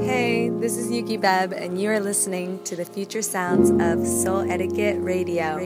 Hey, this is Yuki Beb, and you are listening to the future sounds of Soul Etiquette Radio.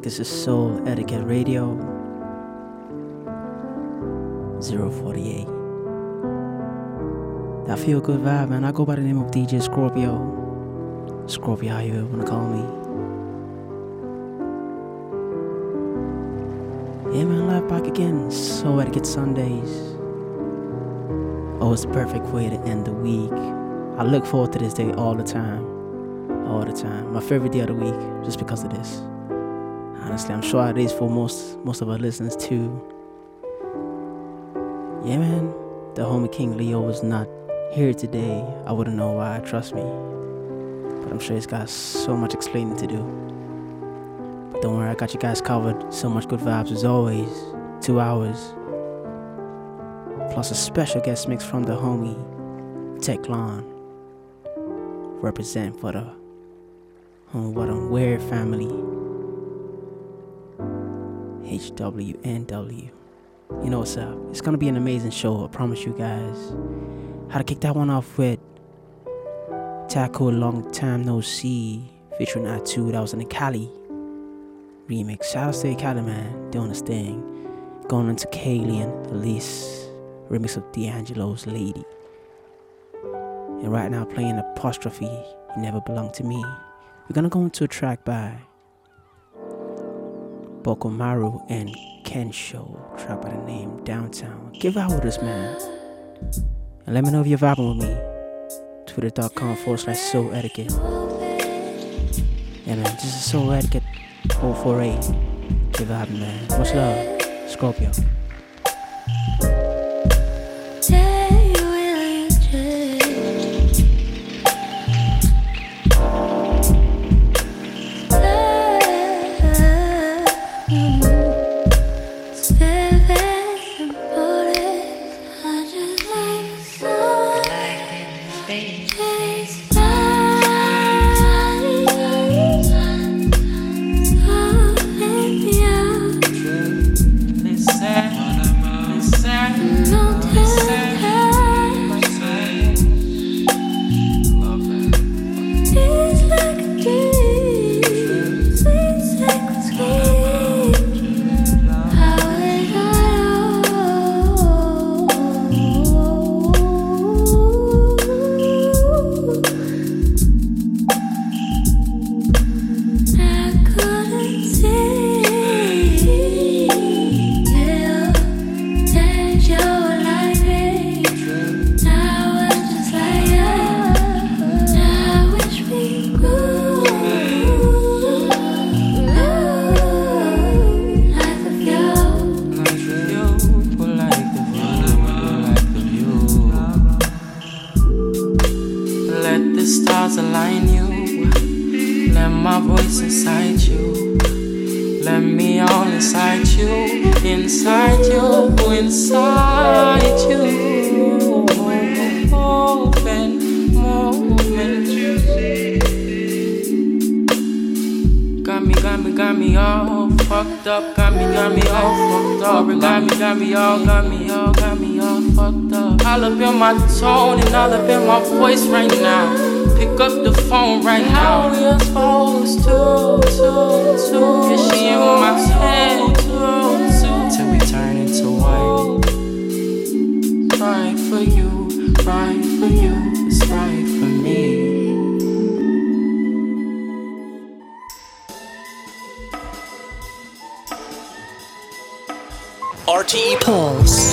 This is Soul Etiquette Radio 048. That feel good vibe, man. I go by the name of DJ Scorpio. Scorpio, how you wanna call me? Yeah, man, live back again. Soul Etiquette Sundays. Oh, it's a perfect way to end the week. I look forward to this day all the time. All the time. My favorite day of the week, just because of this. Honestly, I'm sure it is for most of our listeners too. Yeah, man, the homie King Leo was not here today. I wouldn't know why, trust me. But I'm sure he's got so much explaining to do. But don't worry, I got you guys covered. So much good vibes as always. 2 hours. Plus a special guest mix from the homie Tek.Lun. Represent for the Huhwhatandwhere family. HWNW. You know what's up. It's gonna be an amazing show, I promise you guys. How to kick that one off with Tek.Lun Time No See featuring I2. That was in the Cali remix. Shout out to Cali, man, doing his thing. Going into Kaylee and Elise remix of D'Angelo's Lady. And right now playing Apostrophe, You Never Belonged to Me. We're gonna go into a track by Gokumaru and Kensho, track by the name Downtown. Give out with us, man. And let me know if you're vibing with me. Twitter.com/Soul Etiquette. Yeah, man, this is Soul Etiquette 048. Give out, man. Much love, Scorpio. fucked up, got me all fucked up. Got me all fucked up. All up in my tone and all up in my voice right now. Pick up the phone right now. Now we are supposed to. And she in my head, two. Till we turn into white. Right for you, right for you, it's right for me. RT Paul's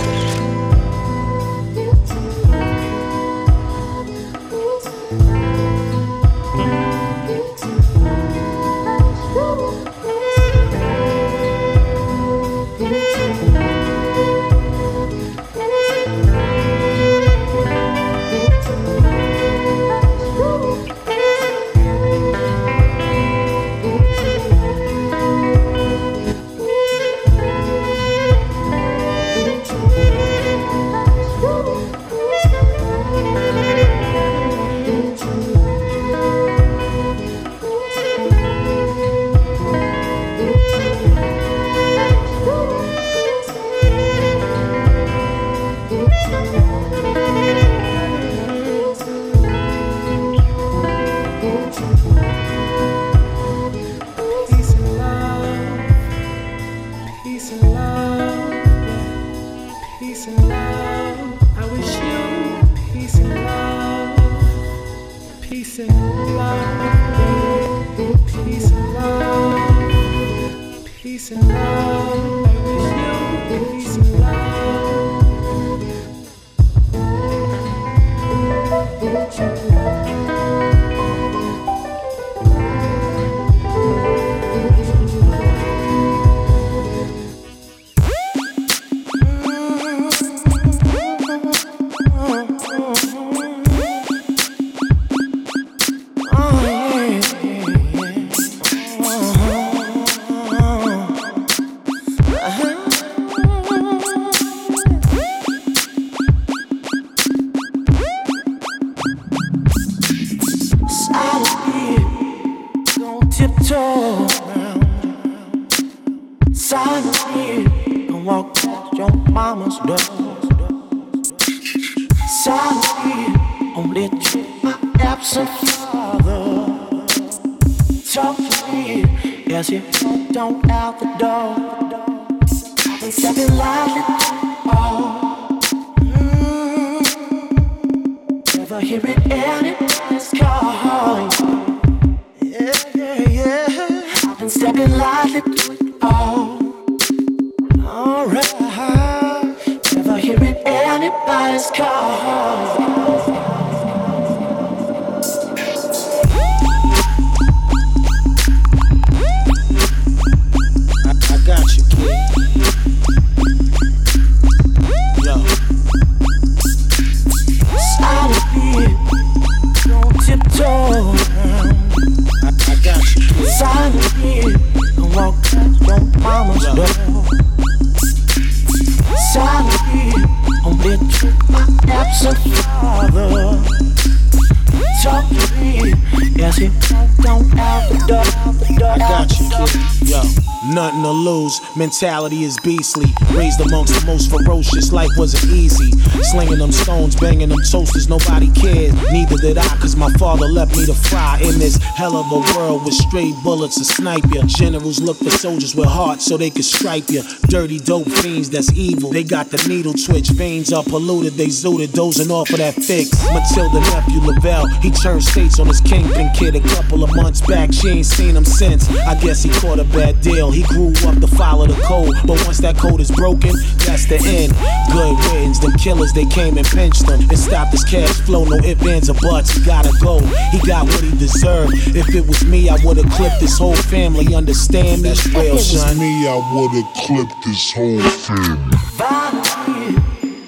mentality is beastly. Raised amongst the most ferocious, life wasn't easy. Slinging them stones, banging them toasters, nobody cared. Neither did I, cause my father left me to fry in this hell of a world with stray bullets to snipe ya. Generals look for soldiers with hearts so they could stripe ya. Dirty dope fiends that's evil, they got the needle twitch. Veins are polluted, they zooted, dozing off of that fix. Matilda nephew Lavelle, he turned states on his kingpin kid a couple of months back. She ain't seen him since, I guess he caught a bad deal. He grew up to follow the code, but once that code is broken, that's the end. Good riddance, them killers, they came and pinched them and stopped his cash flow, no ifs, ands, or buts. He gotta go, he got what he deserved. If it was me, I would've clipped this whole family, understand me? That's real, son. If it was me, I would've clipped this whole family.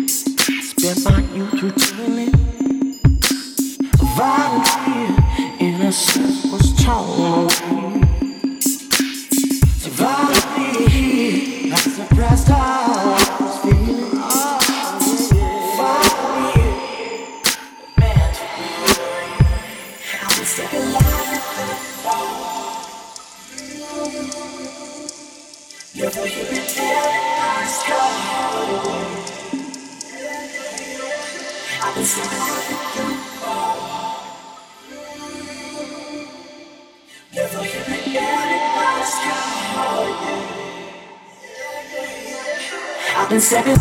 Spent my youth routinely. Violently, innocence was torn away. Violently, I suppressed all I was feeling. West. I've been stepping.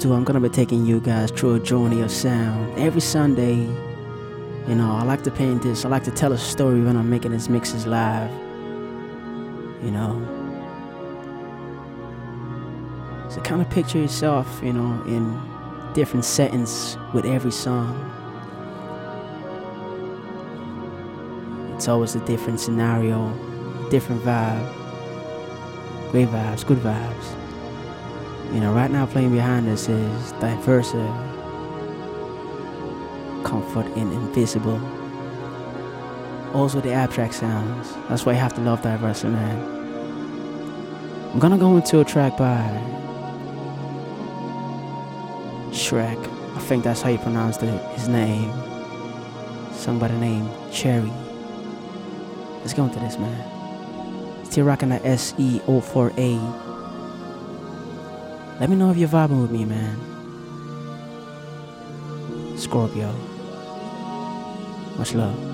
I'm gonna be taking you guys through a journey of sound every Sunday. You know, I like to paint this, I like to tell a story when I'm making these mixes live, you know. So kind of picture yourself, you know, in different settings with every song. It's always a different scenario, different vibe. Great vibes, good vibes. You know, right now playing behind us is Diverse, Comfort and Invisible. Also the abstract sounds. That's why you have to love Diverse, man. I'm gonna go into a track by Shrek. I think that's how you pronounce his name. Somebody named Cherry. Let's go into this, man. Still rocking the SE048. Let me know if you're vibing with me, man. Scorpio. Much love.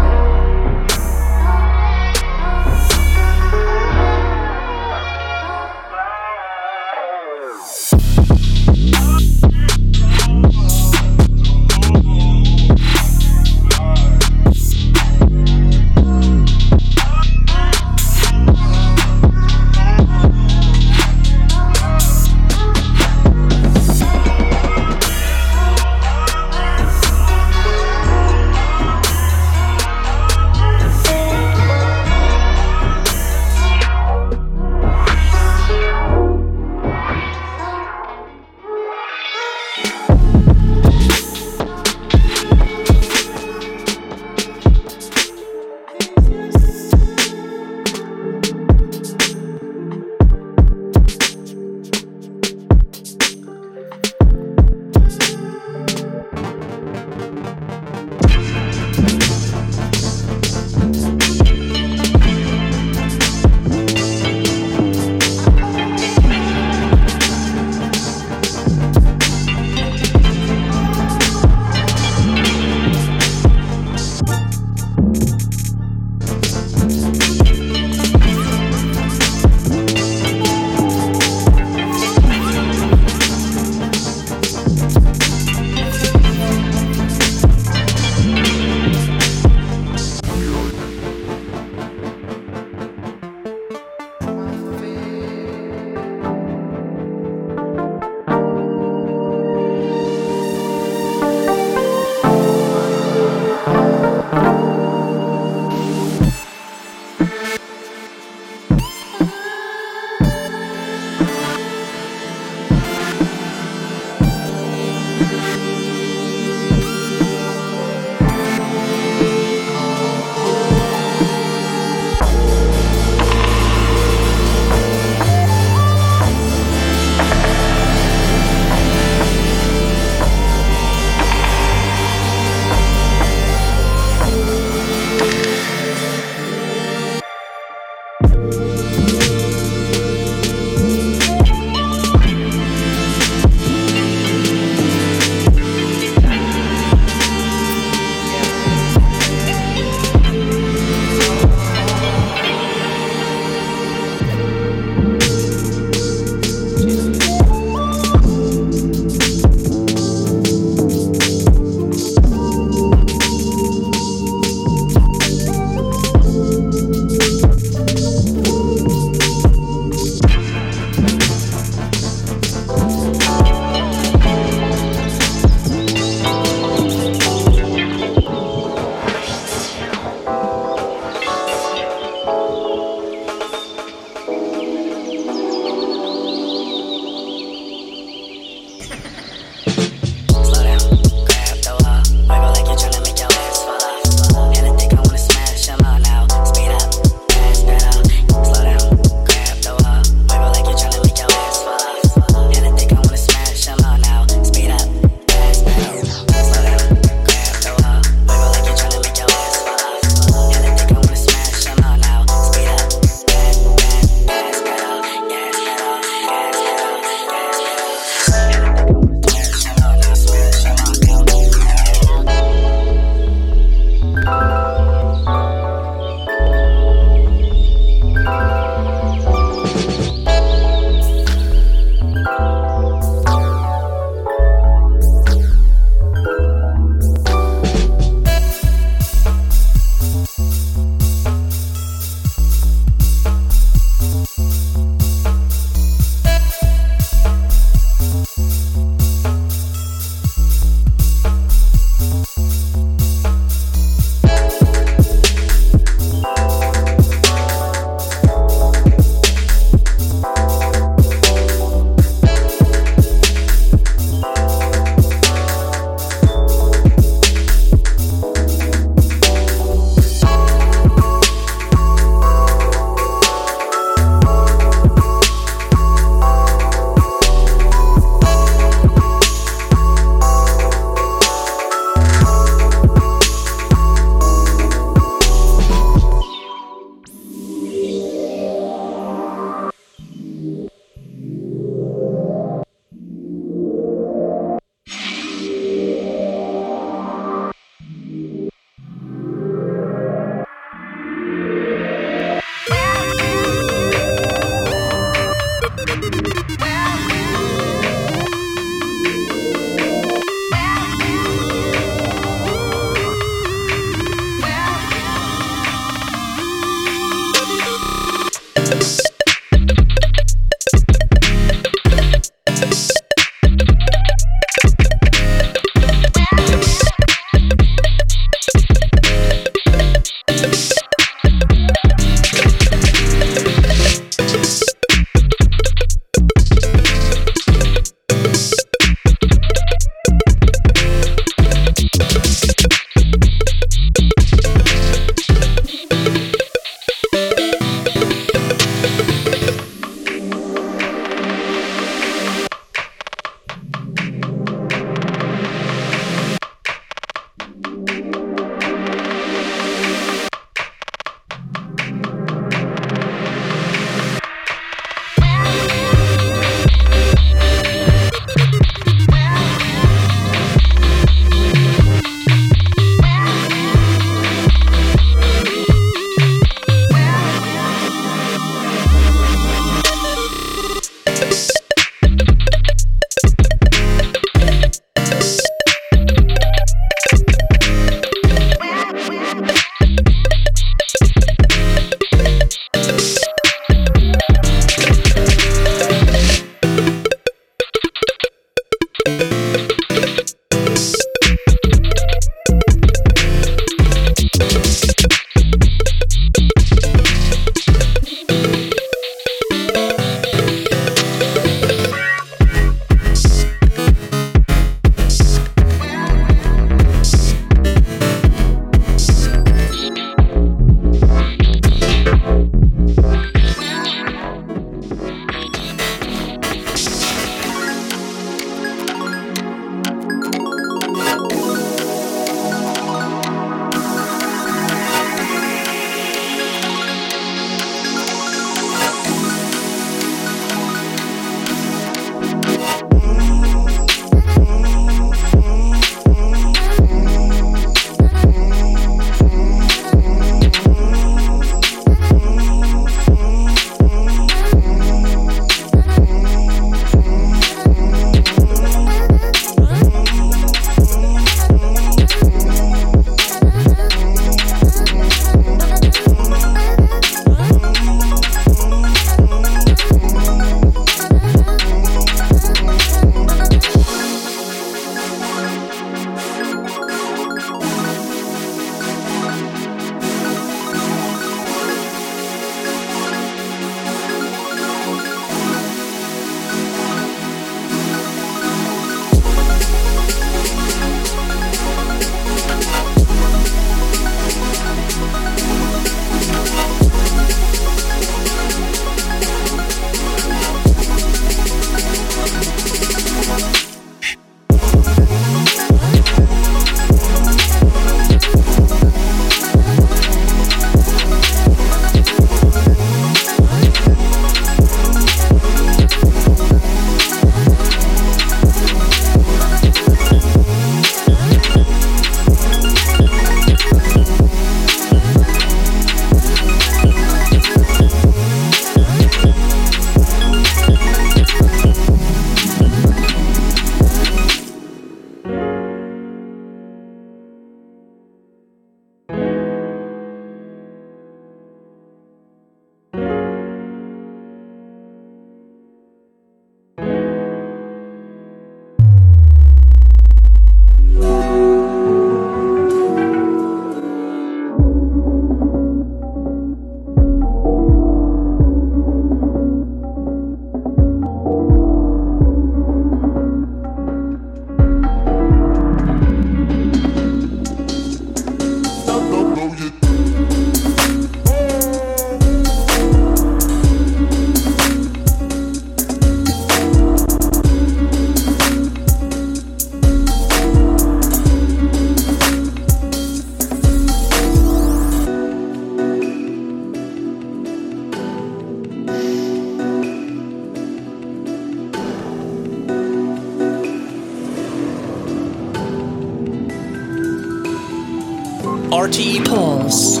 RT Paul's.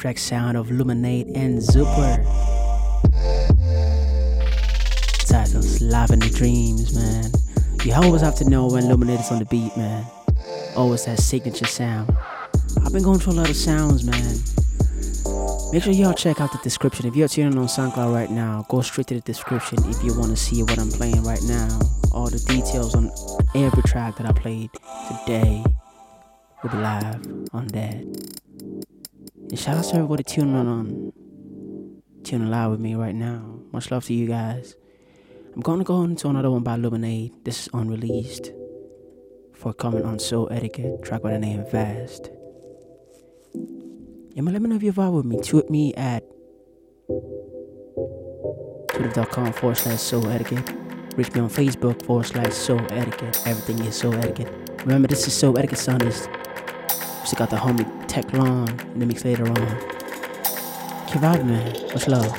Track sound of Luminate and Zuber. Titles Live in the Dreams, man. You always have to know when Luminate is on the beat, man. Always that signature sound. I've been going through a lot of sounds, man. Make sure y'all check out the description. If you're tuning on SoundCloud right now, go straight to the description if you want to see what I'm playing right now. All the details on every track that I played today will be live on that. And shout out to everybody tuning live with me right now. Much love to you guys. I'm going to go on to another one by Luminate. This is unreleased. For comment on Soul Etiquette, track by the name Vast. Yeah, man, let me know if you vibe with me. Tweet me at twitter.com/Soul Etiquette. Reach me on Facebook /Soul Etiquette. Everything is Soul Etiquette. Remember, this is Soul Etiquette Sundays. We got the homie Tek.Lun in the mix later on. Keep out, man. Much love.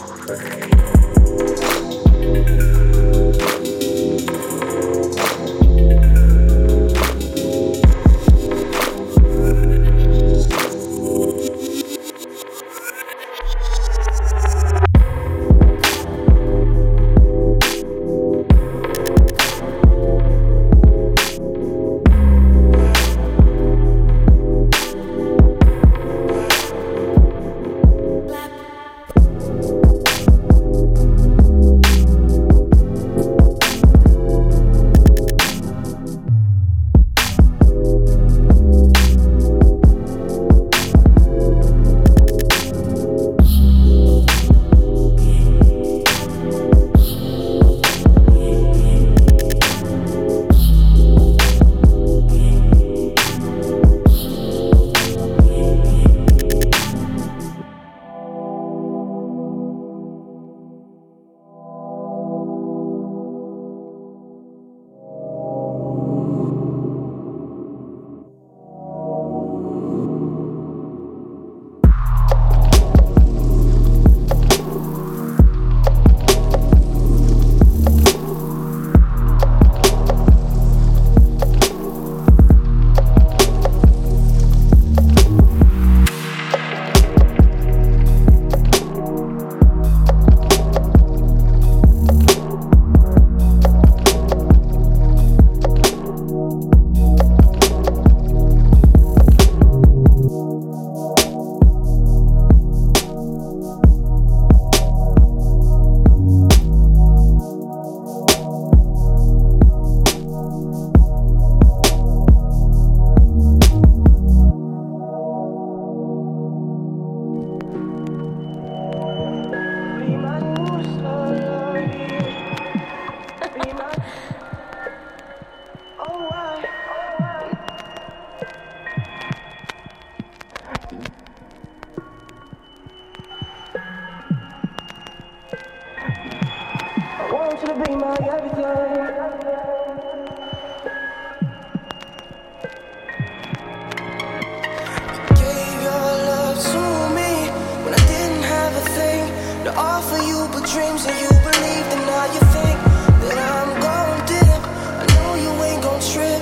Dreams that you believed, and now you think that I'm going deep. I know you ain't gon' trip.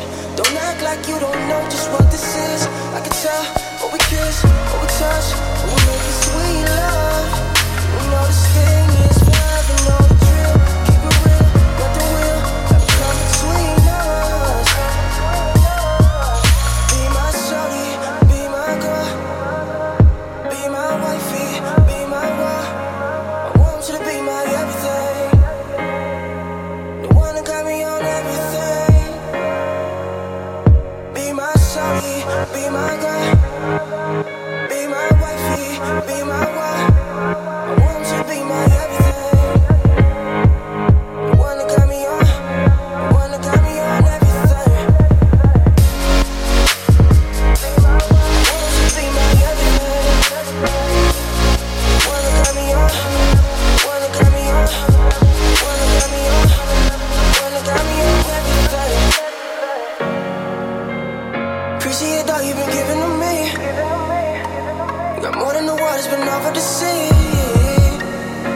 honest but never deceived.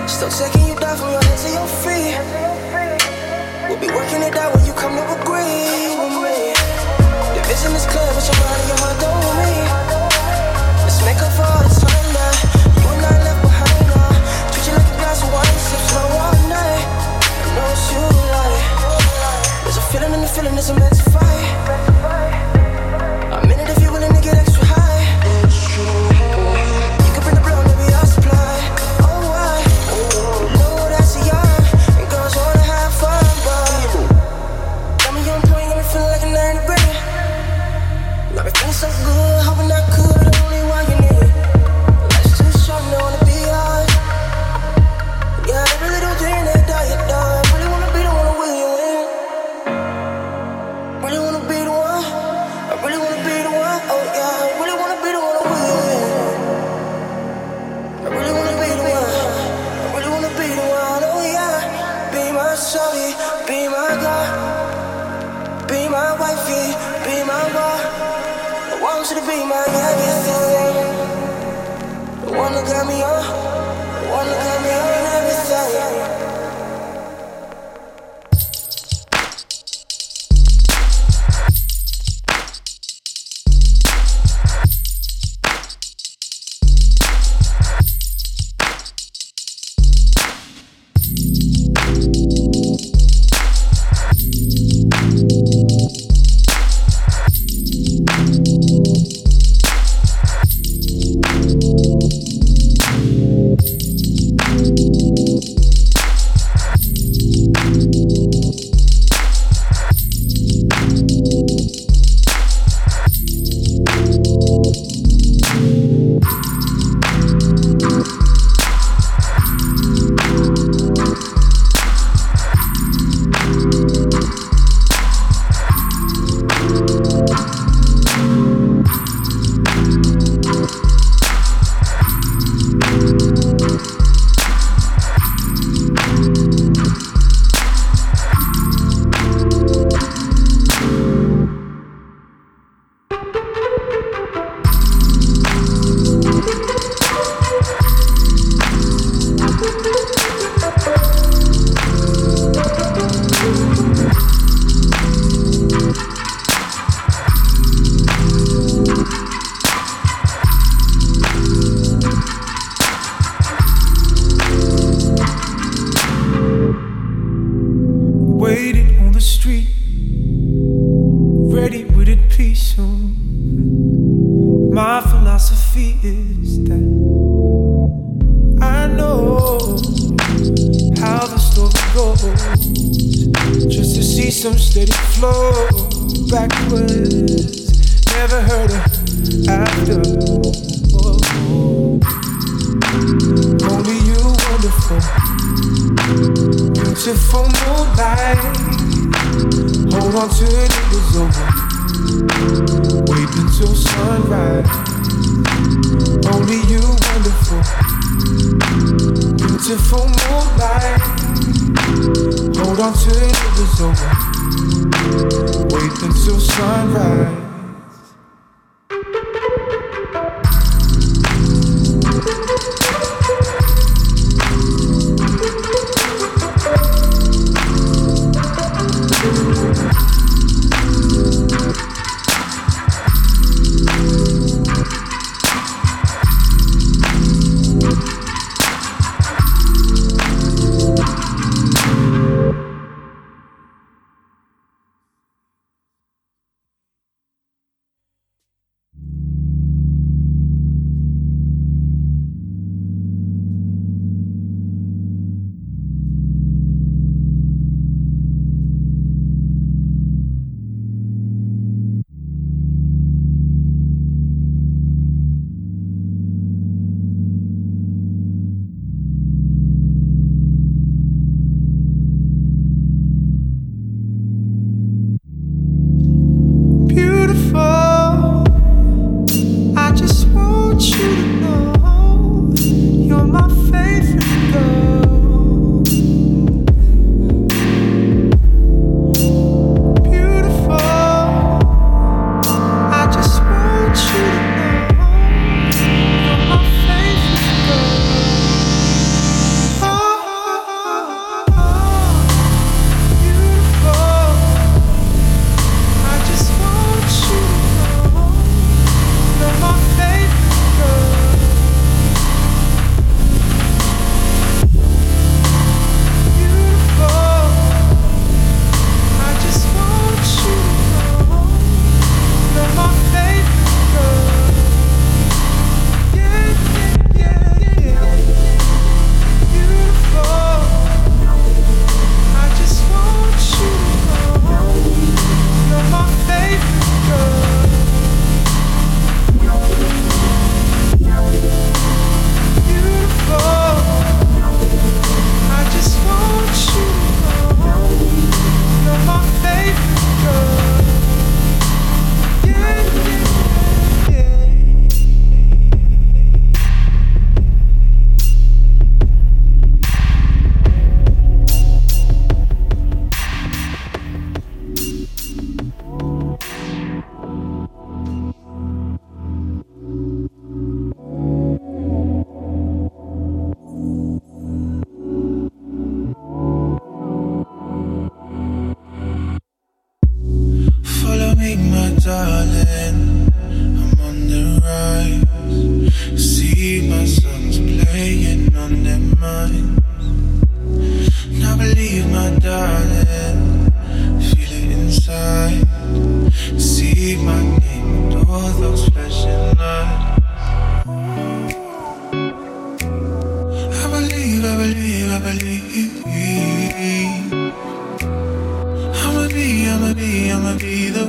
Still taking you down from your head to your feet. We'll be working it out when you come to agree with me. The vision is clear, but your body and heart don't want me. Let's make up for all the time that you and I left behind now. Treat you like a glass of wine, sip slow all night. I know it's you like. There's a feeling and the feeling isn't meant to fight. So good, hoping I could, but only one you need. Life's too short, I wanna be hard. Yeah, I really don't dream that diet, dog. Really wanna be the one to win you in. Really wanna be the one. I really wanna be the one. Oh yeah, I really wanna be the one to win you in. I really wanna be the one. I really wanna be the one. Oh yeah, be my shawty, be my God, be my wifey, be my boy. I want you to be my everything. The one that got me on, the one that got me on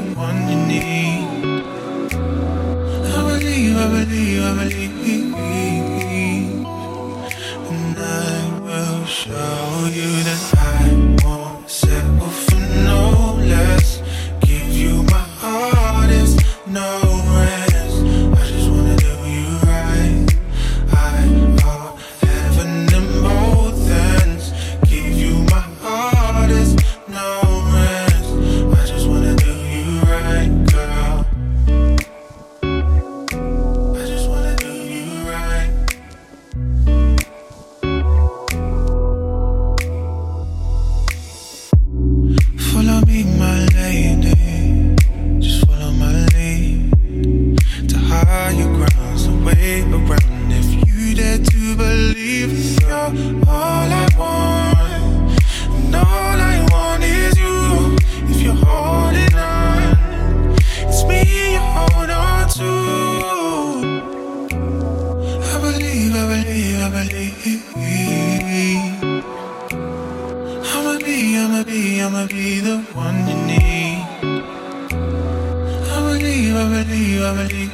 the one you need. I believe, I believe, I believe, and I will show you that I won't settle for no less. Give you my heart, it's no rest. I just wanna do you right. I are heaven and both ends. Give you my heart, it's no rest. I just wanna do you right, girl. I just wanna do you right. Follow me, my lady. Your grounds the way around. If you dare to believe, you're all I want, and all I want is you. If you're holding on, it's me you hold on to. I believe, I believe, I believe. I'ma be, I'ma be, I'ma be the one you need. I believe, I believe, I believe,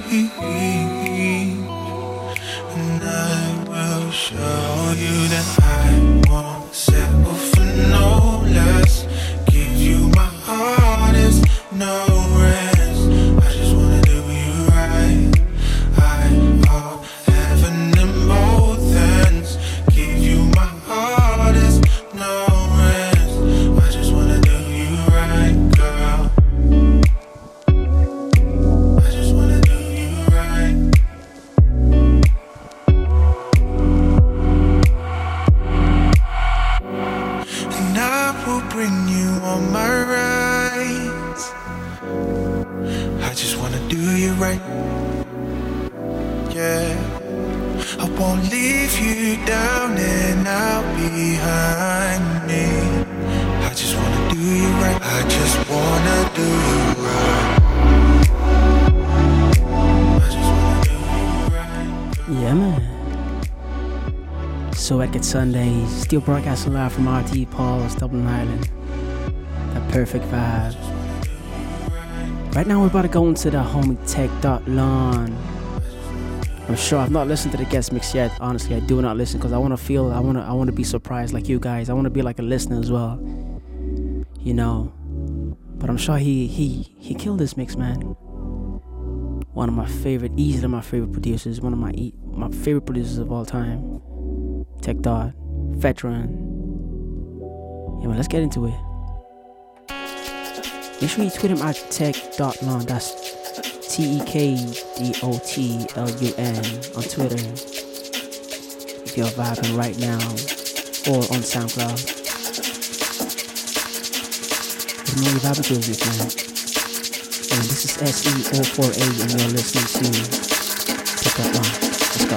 and I will show you that I won't settle for no less. Give you my heart, it's no rest. I just wanna do you right. I are heaven and both ends. Give you my heart, it's no rest. I just wanna do you right, girl. I just wanna do you right. And I will bring you on my rides. I just wanna do you right. Yeah, I won't leave you down and out behind me. I just wanna do you right. I just wanna do you right. Yeah, man. Soul Etiquette Sunday, still broadcasting live from RT Paul's Dublin Island. That perfect vibe. Right now, we're about to go into the homie Tek.Lun. I'm sure I've not listened to the guest mix yet. Honestly, I do not listen because I want to feel, I want to be surprised like you guys. I want to be like a listener as well, you know. But I'm sure he killed this mix, man. One of my favorite, easily my favorite producers, one of my favorite producers of all time, Tech Dot, Veteran. Yeah, man, let's get into it. Make sure you tweet him at Tek.Lun, that's Tekdotlun on Twitter. If you're vibing right now, or on SoundCloud. You know you're vibing to this, man. And this is SE048 and you're listening to Tek.Lun. Let's go.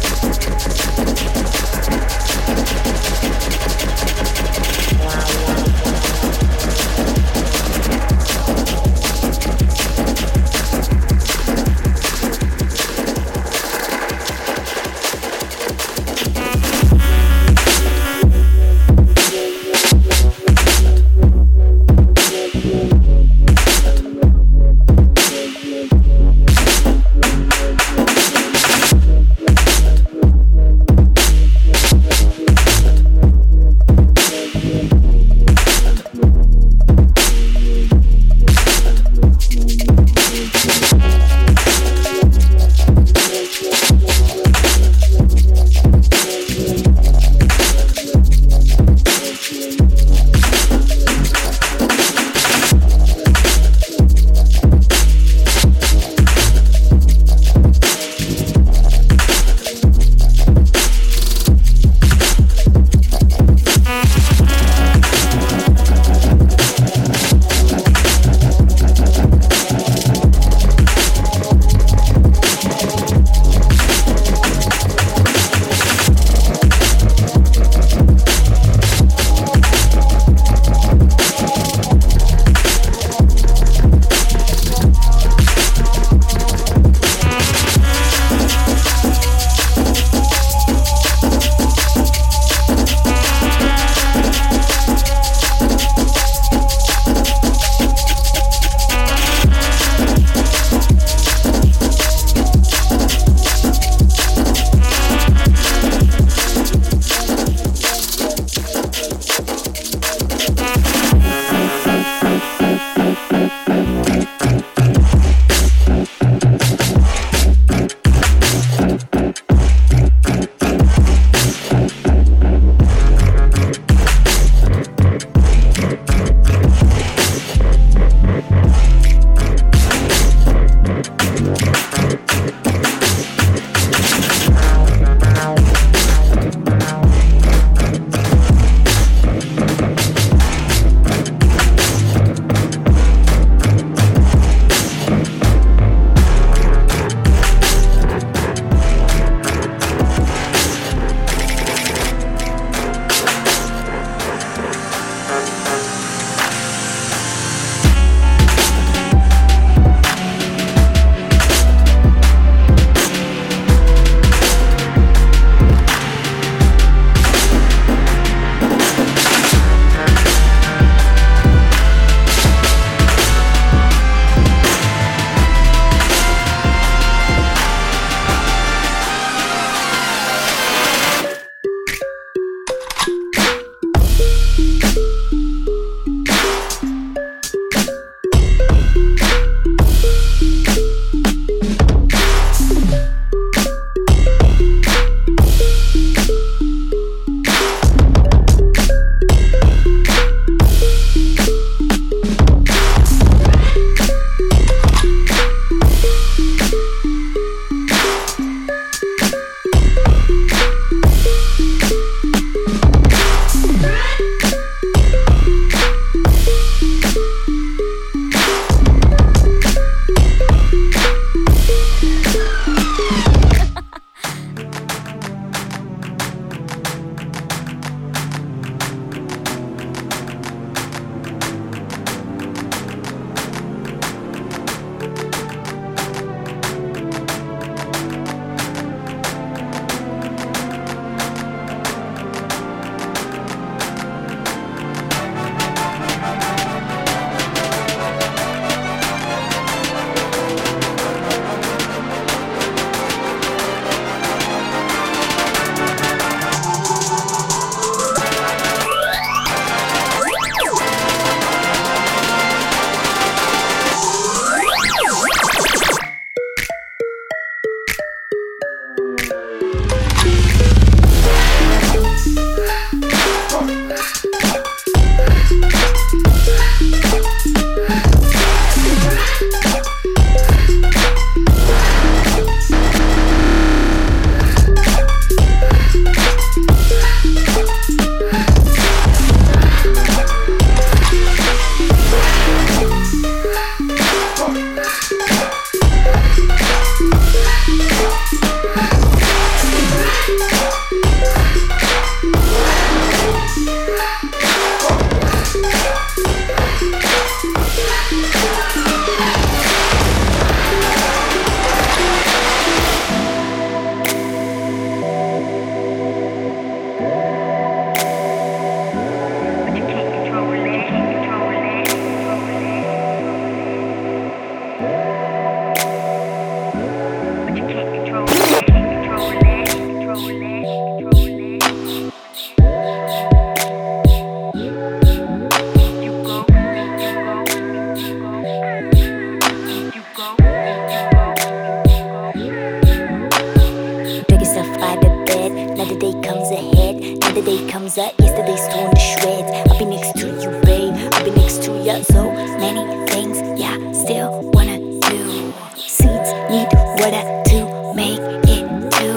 ahead. And the day comes up, yesterday's torn to shreds. I'll be next to you, babe, I'll be next to you. So many things, yeah, still wanna do. Seeds need water to make it do.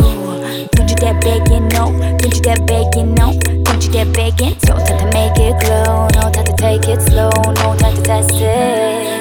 Don't you dare begging, no, don't you dare begging, no, don't you dare begging. No time to make it glow, no time to take it slow, no time to test it.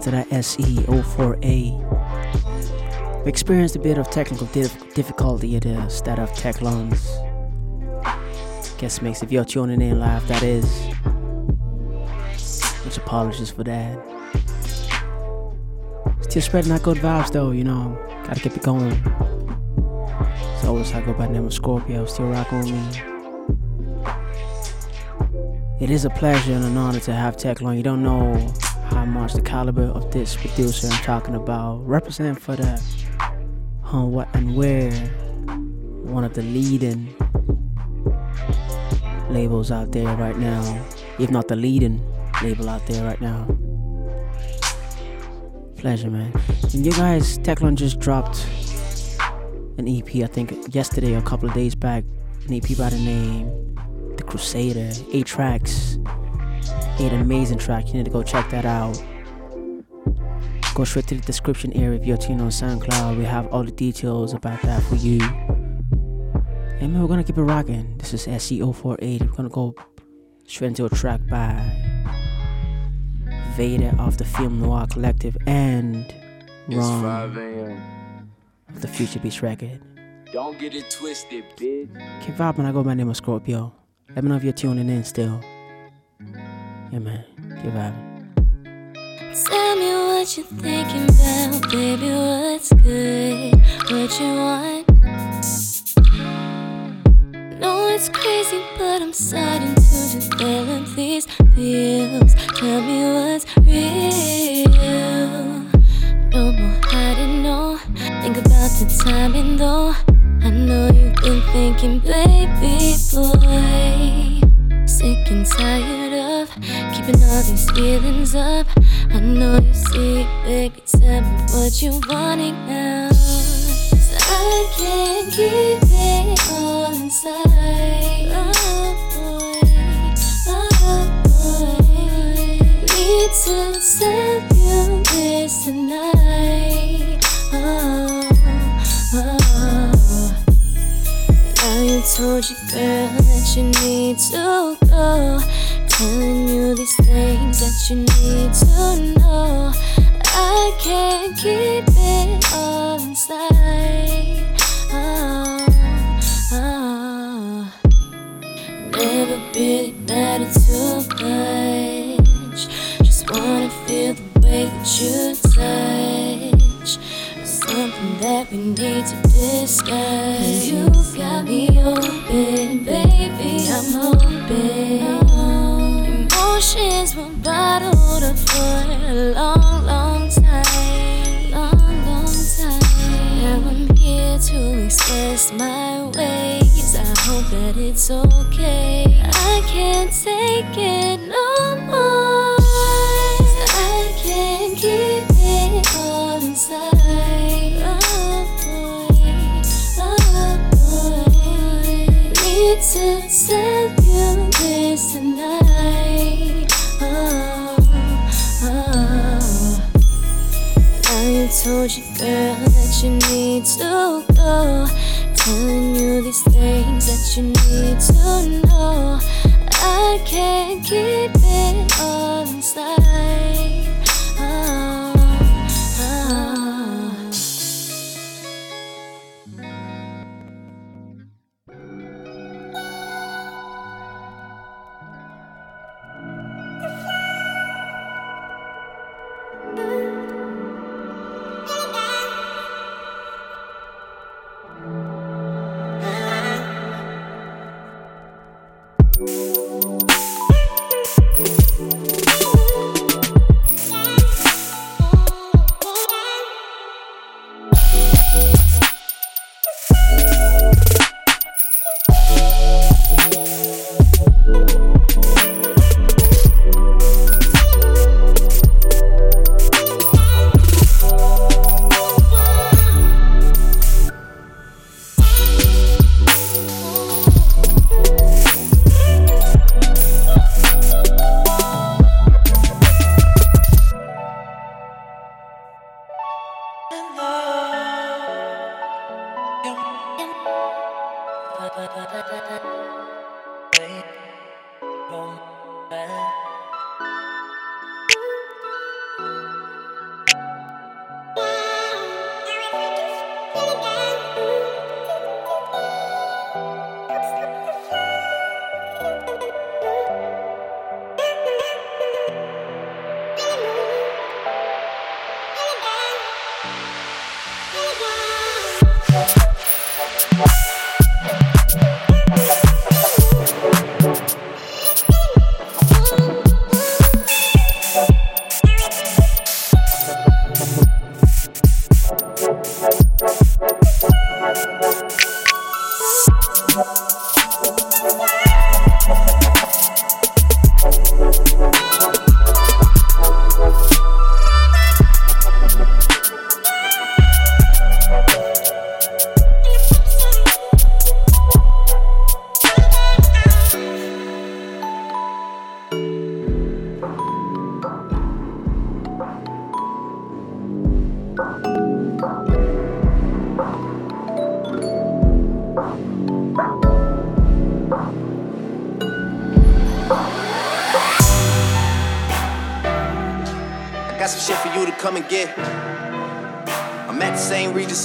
To that SE04A. We experienced a bit of technical difficulty at the start of Tek.Lun's guest mix. If you're tuning in live, that is. Much apologies for that. Still spreading out good vibes though, you know. Gotta keep it going. As always, I go by the name of Scorpio. Still rocking with me. It is a pleasure and an honor to have Tek.Lun. You don't know how much the caliber of this producer I'm talking about represent for the What and Where, one of the leading labels out there right now, if not the leading label out there right now. Pleasure, man. And you guys, Tek.Lun just dropped an EP, I think yesterday or a couple of days back, an EP by the name The Crusader, 8 tracks. 8 amazing tracks. You need to go check that out. Go straight to the description area if you're tuning on SoundCloud. We have all the details about that for you. And man, we're gonna keep it rocking. This is SE048. We're gonna go straight into a track by Vader of the Film Noir Collective and Ron of the Future Beats Record. Don't get it twisted, bitch. Keep vibing. I go by the name of Scorpio. Let me know if you're tuning in still. Yeah, man, keep vibing. Tell me what you're thinking about, baby, what's good, what you want. No it's crazy, but I'm starting to balance these feels. Tell me what's real. No more hiding, no. Think about the timing, though. I know you've been thinking, baby boy. Sick and tired of keeping all these feelings up. I know you see it, baby. Tell me what you wanting now. I can't keep it all inside. Oh boy, need to tell you this tonight. Oh. Now you told your girl that you need to go, telling you these things that you need to know. I can't keep it all inside. Oh. Never really mattered too much. Just wanna feel the way that you touch. Something that we need to discuss. You got me open, baby. I'm open. Emotions were bottled up for a long time. Now I'm here to express my ways. I hope that it's okay. I can't take it no more. I can't keep it all inside. Oh boy, need to tell you this tonight. Told you, girl, that you need to go, telling you these things that you need to know. I can't keep it all inside.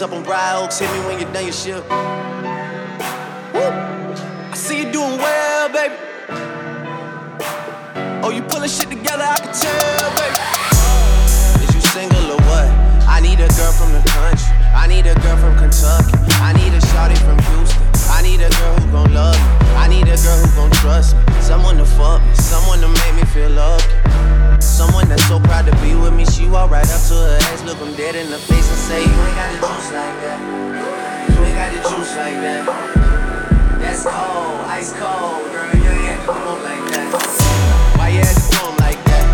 Up on Briar Oaks, hit me when you're done your shit. Woo! I see you doing well, baby. Oh, you pulling shit together, I can tell, baby. Is you single or what? I need a girl from the country. I need a girl from Kentucky. I need a shawty from Houston. I need a girl who gon' love me. I need a girl who gon' trust me, someone to fuck me, someone to make me feel lucky, someone that's so proud to be with me. She walk right up to her ass, look him dead in the face and say, you ain't got the juice like that, you ain't got the juice like that. That's cold, ice cold, girl, you ain't had to come like that. Why you had to come like that?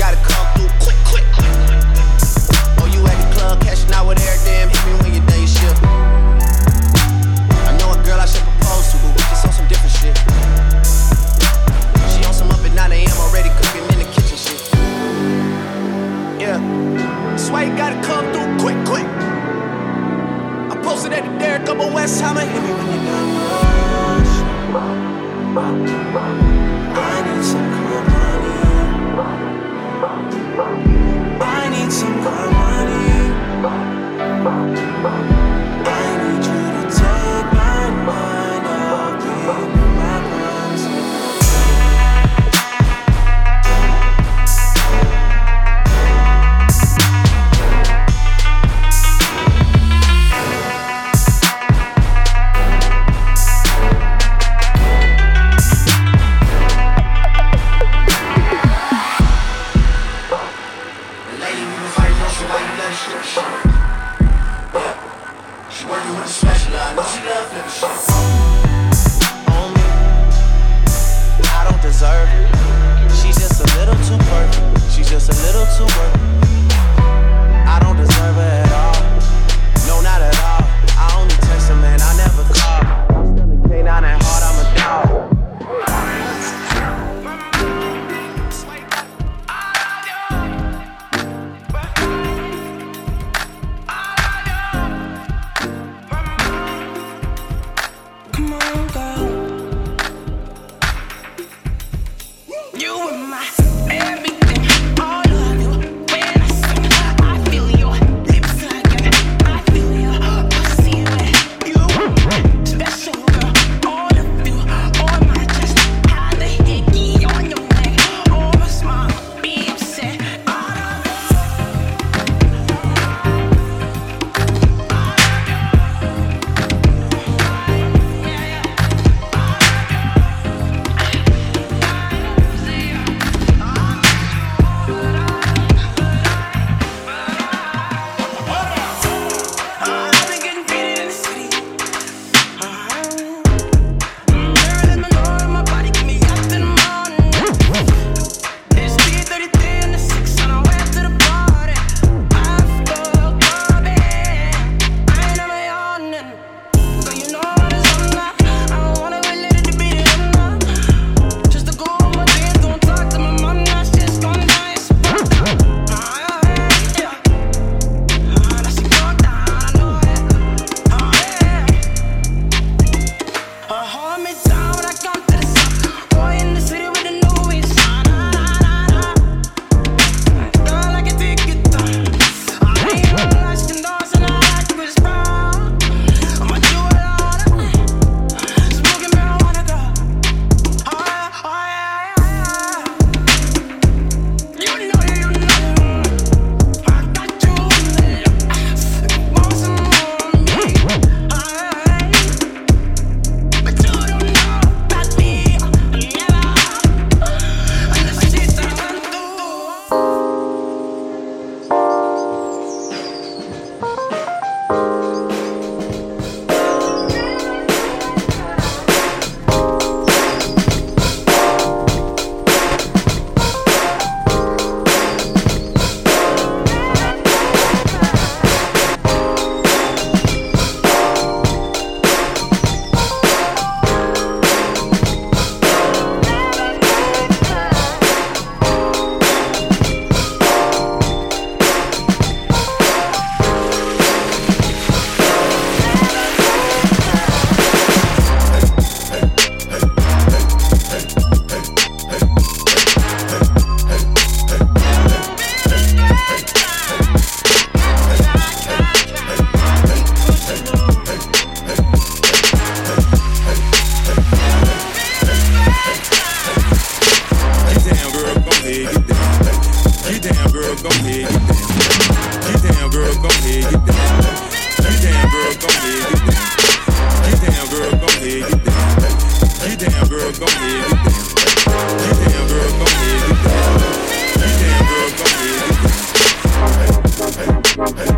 Gotta come through quick, quick, quick, quick, quick. Oh, you at the club catching out with air, damn, hit me when you done your shit. I know a girl I should propose to, but we just on some different shit. She on some up at 9 a.m. already cooking in the kitchen shit. Yeah, that's why you gotta come through quick, quick. I posted at the Derek up on West, I'ma hit me when you done. I need some good money. I need some good money. I need you to take my mind off me. My mind's girl gon' live. You damn girl gon' live. You damn girl gon' live.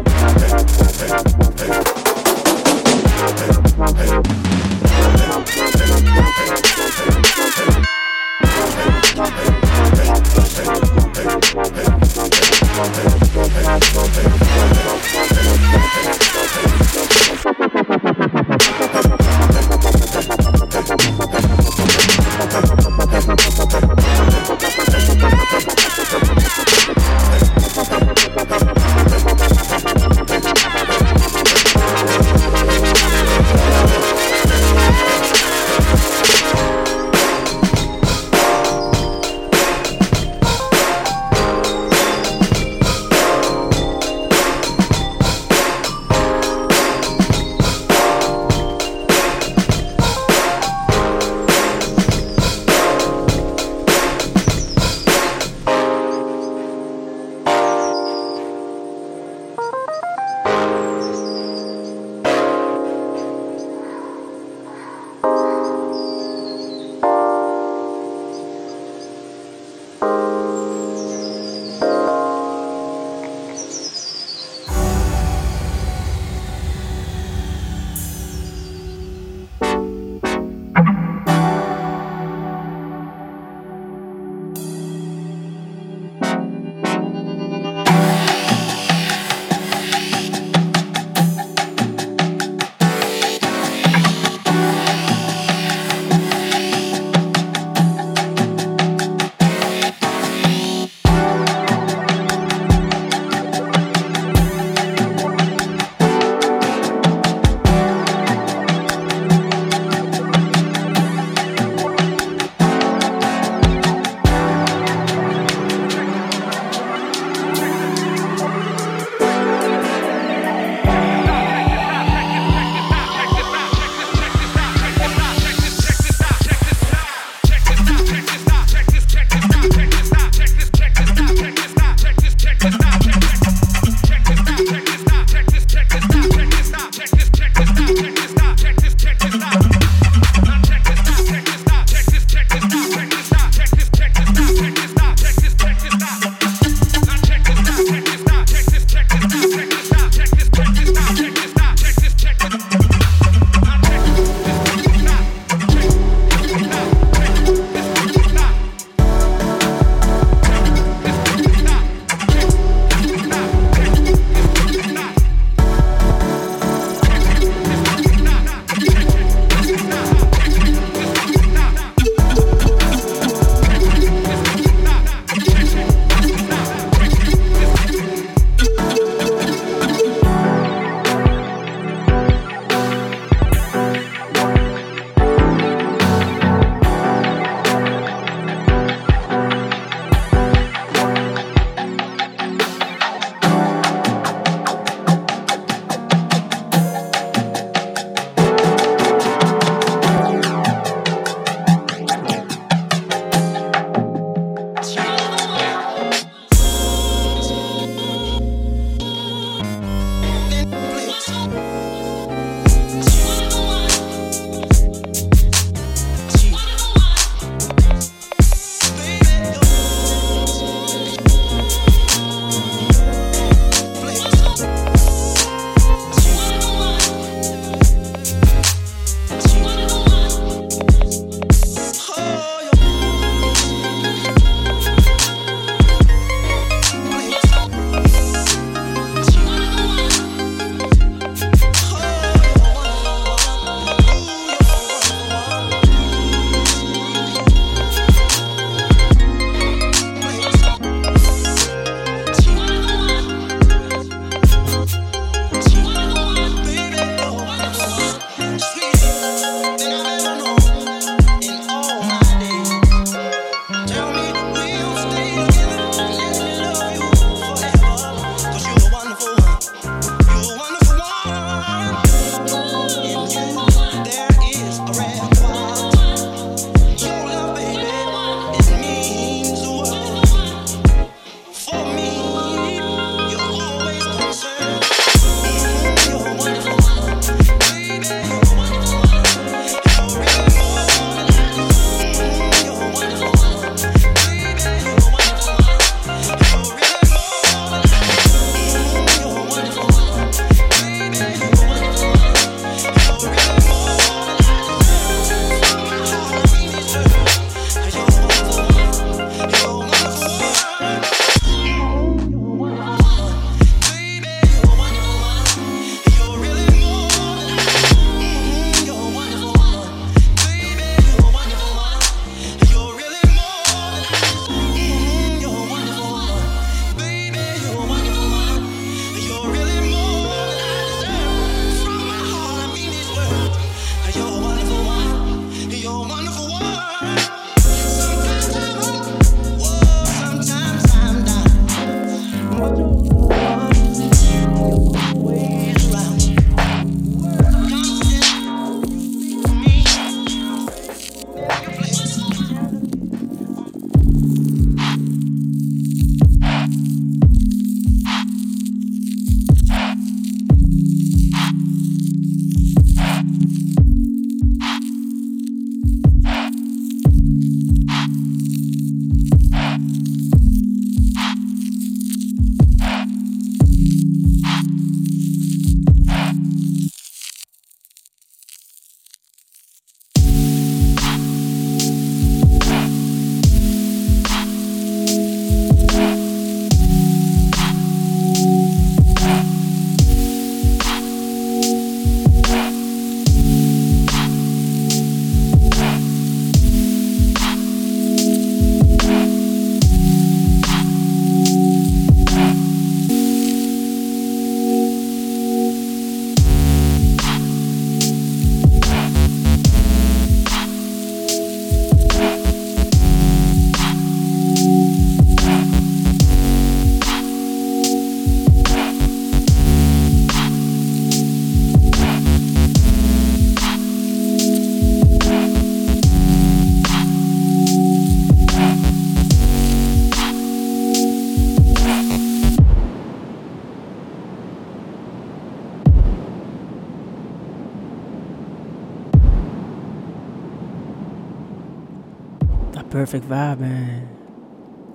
A perfect vibe, man.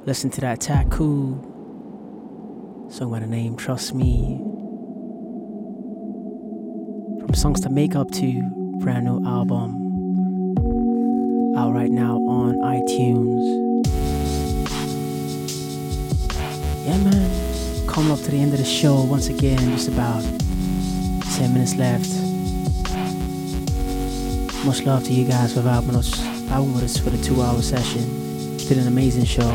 Listen to that Taku. Song by the name Trust Me. From songs to make up to brand new album. Out right now on iTunes. Yeah, man. Coming up to the end of the show once again. Just about 10 minutes left. Much love to you guys for vibing with us for the 2-hour session. It's been an amazing show.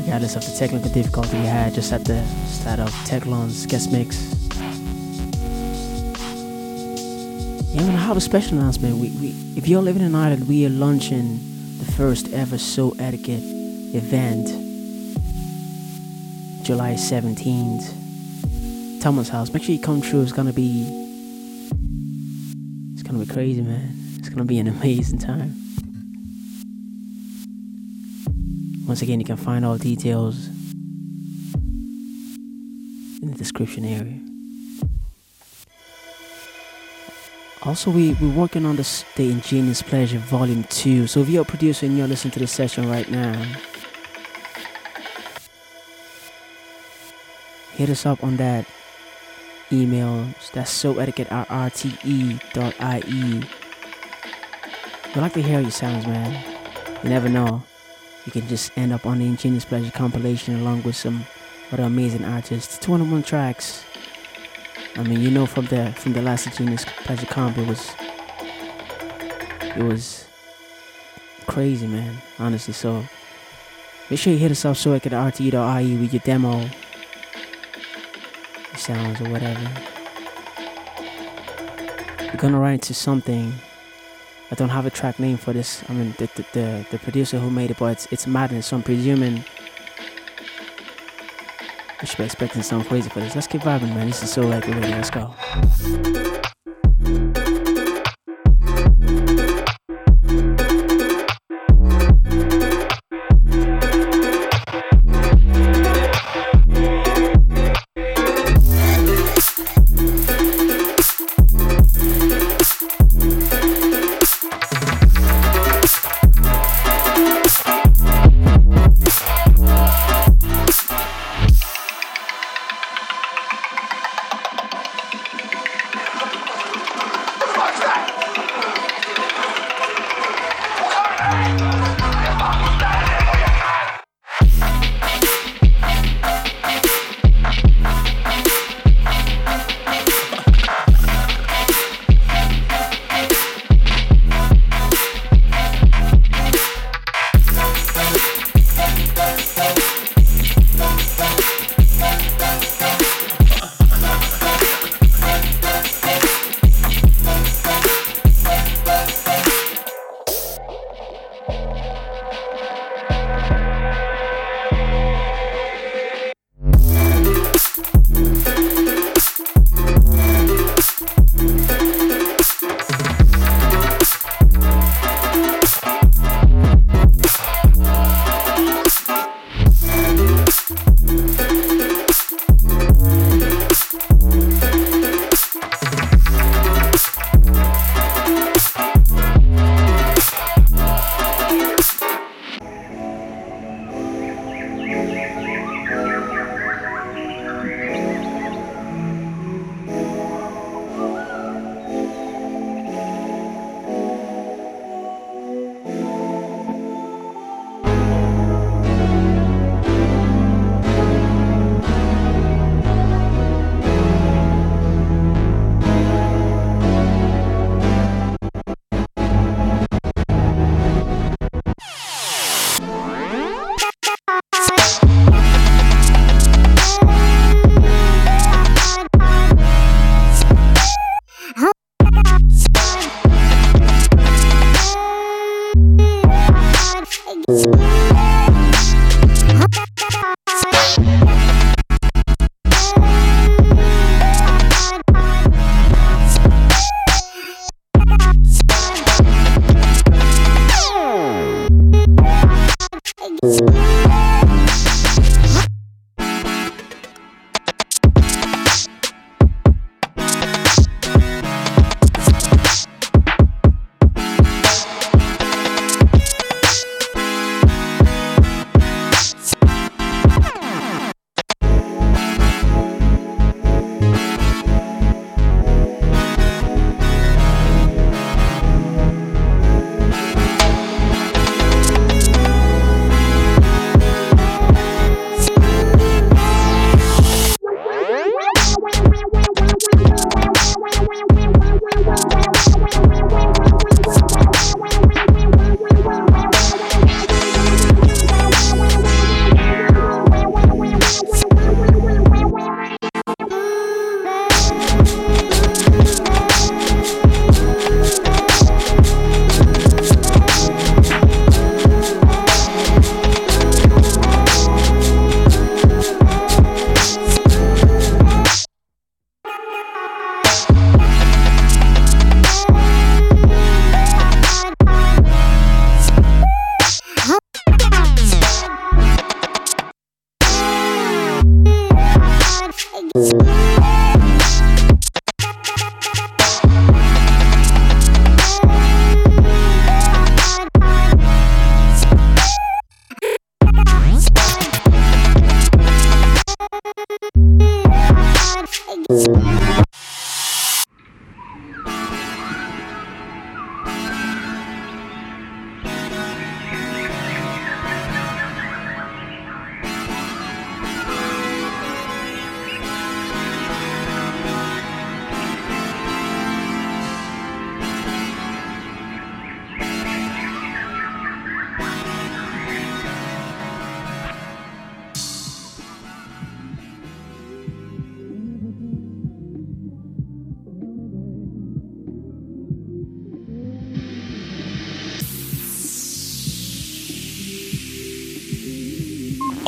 Regardless of the technical difficulty we had just at the start of Tek.Lun's guest mix. And I have a special announcement. We if you're living in Ireland, we are launching the first ever Soul Etiquette event. July 17th. Thomas House. Make sure you come through. It's gonna be crazy, man. It's gonna be an amazing time. Once again, you can find all details in the description area. Also, we're working on the Ingenious Pleasure Volume 2. So if you're a producer and you're listening to this session right now, hit us up on that. Email, that's souletiquette@rte.ie. I'd like to hear your sounds, man. You never know, you can just end up on the Ingenious Pleasure compilation along with some other amazing artists. 21 tracks. I mean, you know, from the last Ingenious Pleasure comp, it was crazy, man, honestly. So make sure you hit us up, souletiquette@rte.ie, with your demo sounds or whatever. We're gonna write into something. I don't have a track name for this. I mean, the producer who made it, but it's madness. So I'm presuming we should be expecting something crazy for this. Let's keep vibing, man. This is so like already. Let's go.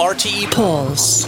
RT Paul's.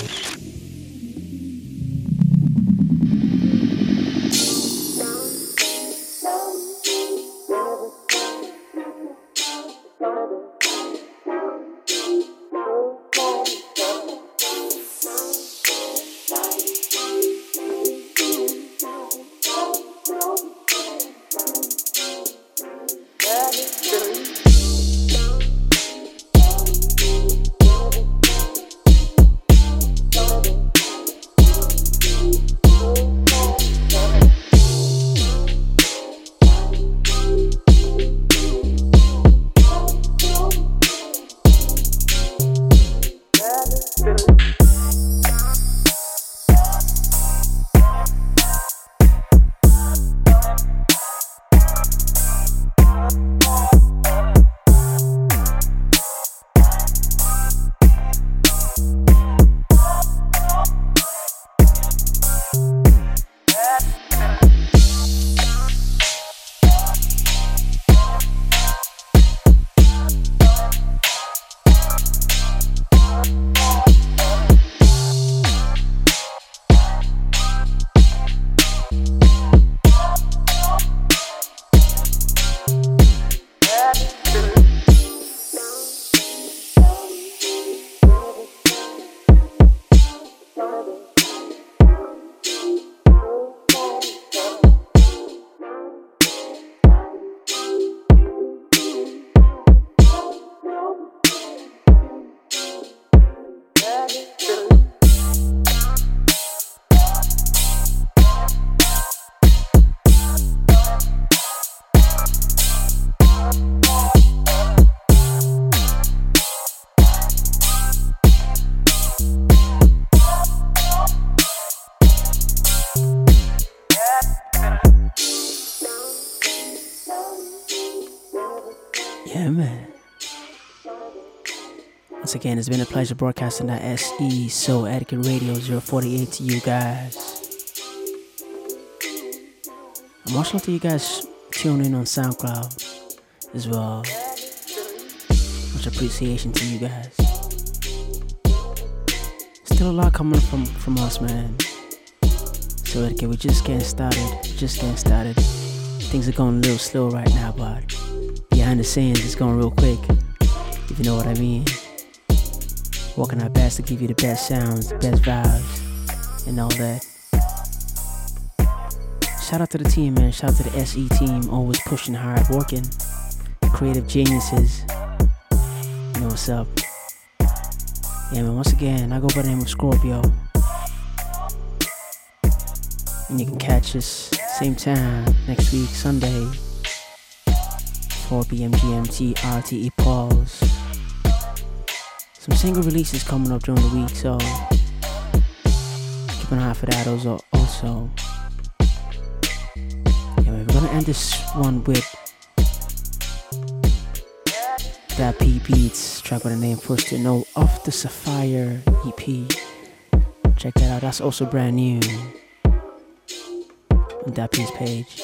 Again, it's been a pleasure broadcasting that SE Soul Etiquette Radio 048 to you guys. I'm watching after you guys tune in on SoundCloud as well. Much appreciation to you guys. Still a lot coming from us, man. Soul Etiquette, we're just getting started. Things are going a little slow right now, but behind the scenes, it's going real quick, if you know what I mean. Working our best to give you the best sounds, the best vibes, and all that. Shout out to the team, man. Shout out to the SE team. Always pushing hard, working. Creative geniuses. You know what's up. Yeah, man. Once again, I go by the name of Scorpio. And you can catch us same time next week, Sunday. 4 p.m. GMT, RTE Paul's. Some single releases coming up during the week, so keep an eye for that also. Yeah, we're gonna end this one with that P Beats track by the name First to Know off the Sapphire EP. Check that out, that's also brand new on that P's page.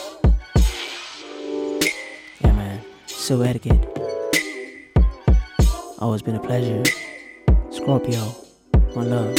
Yeah, man. So Etiquette. Always been a pleasure. Scorpio, one love.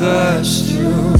First to know.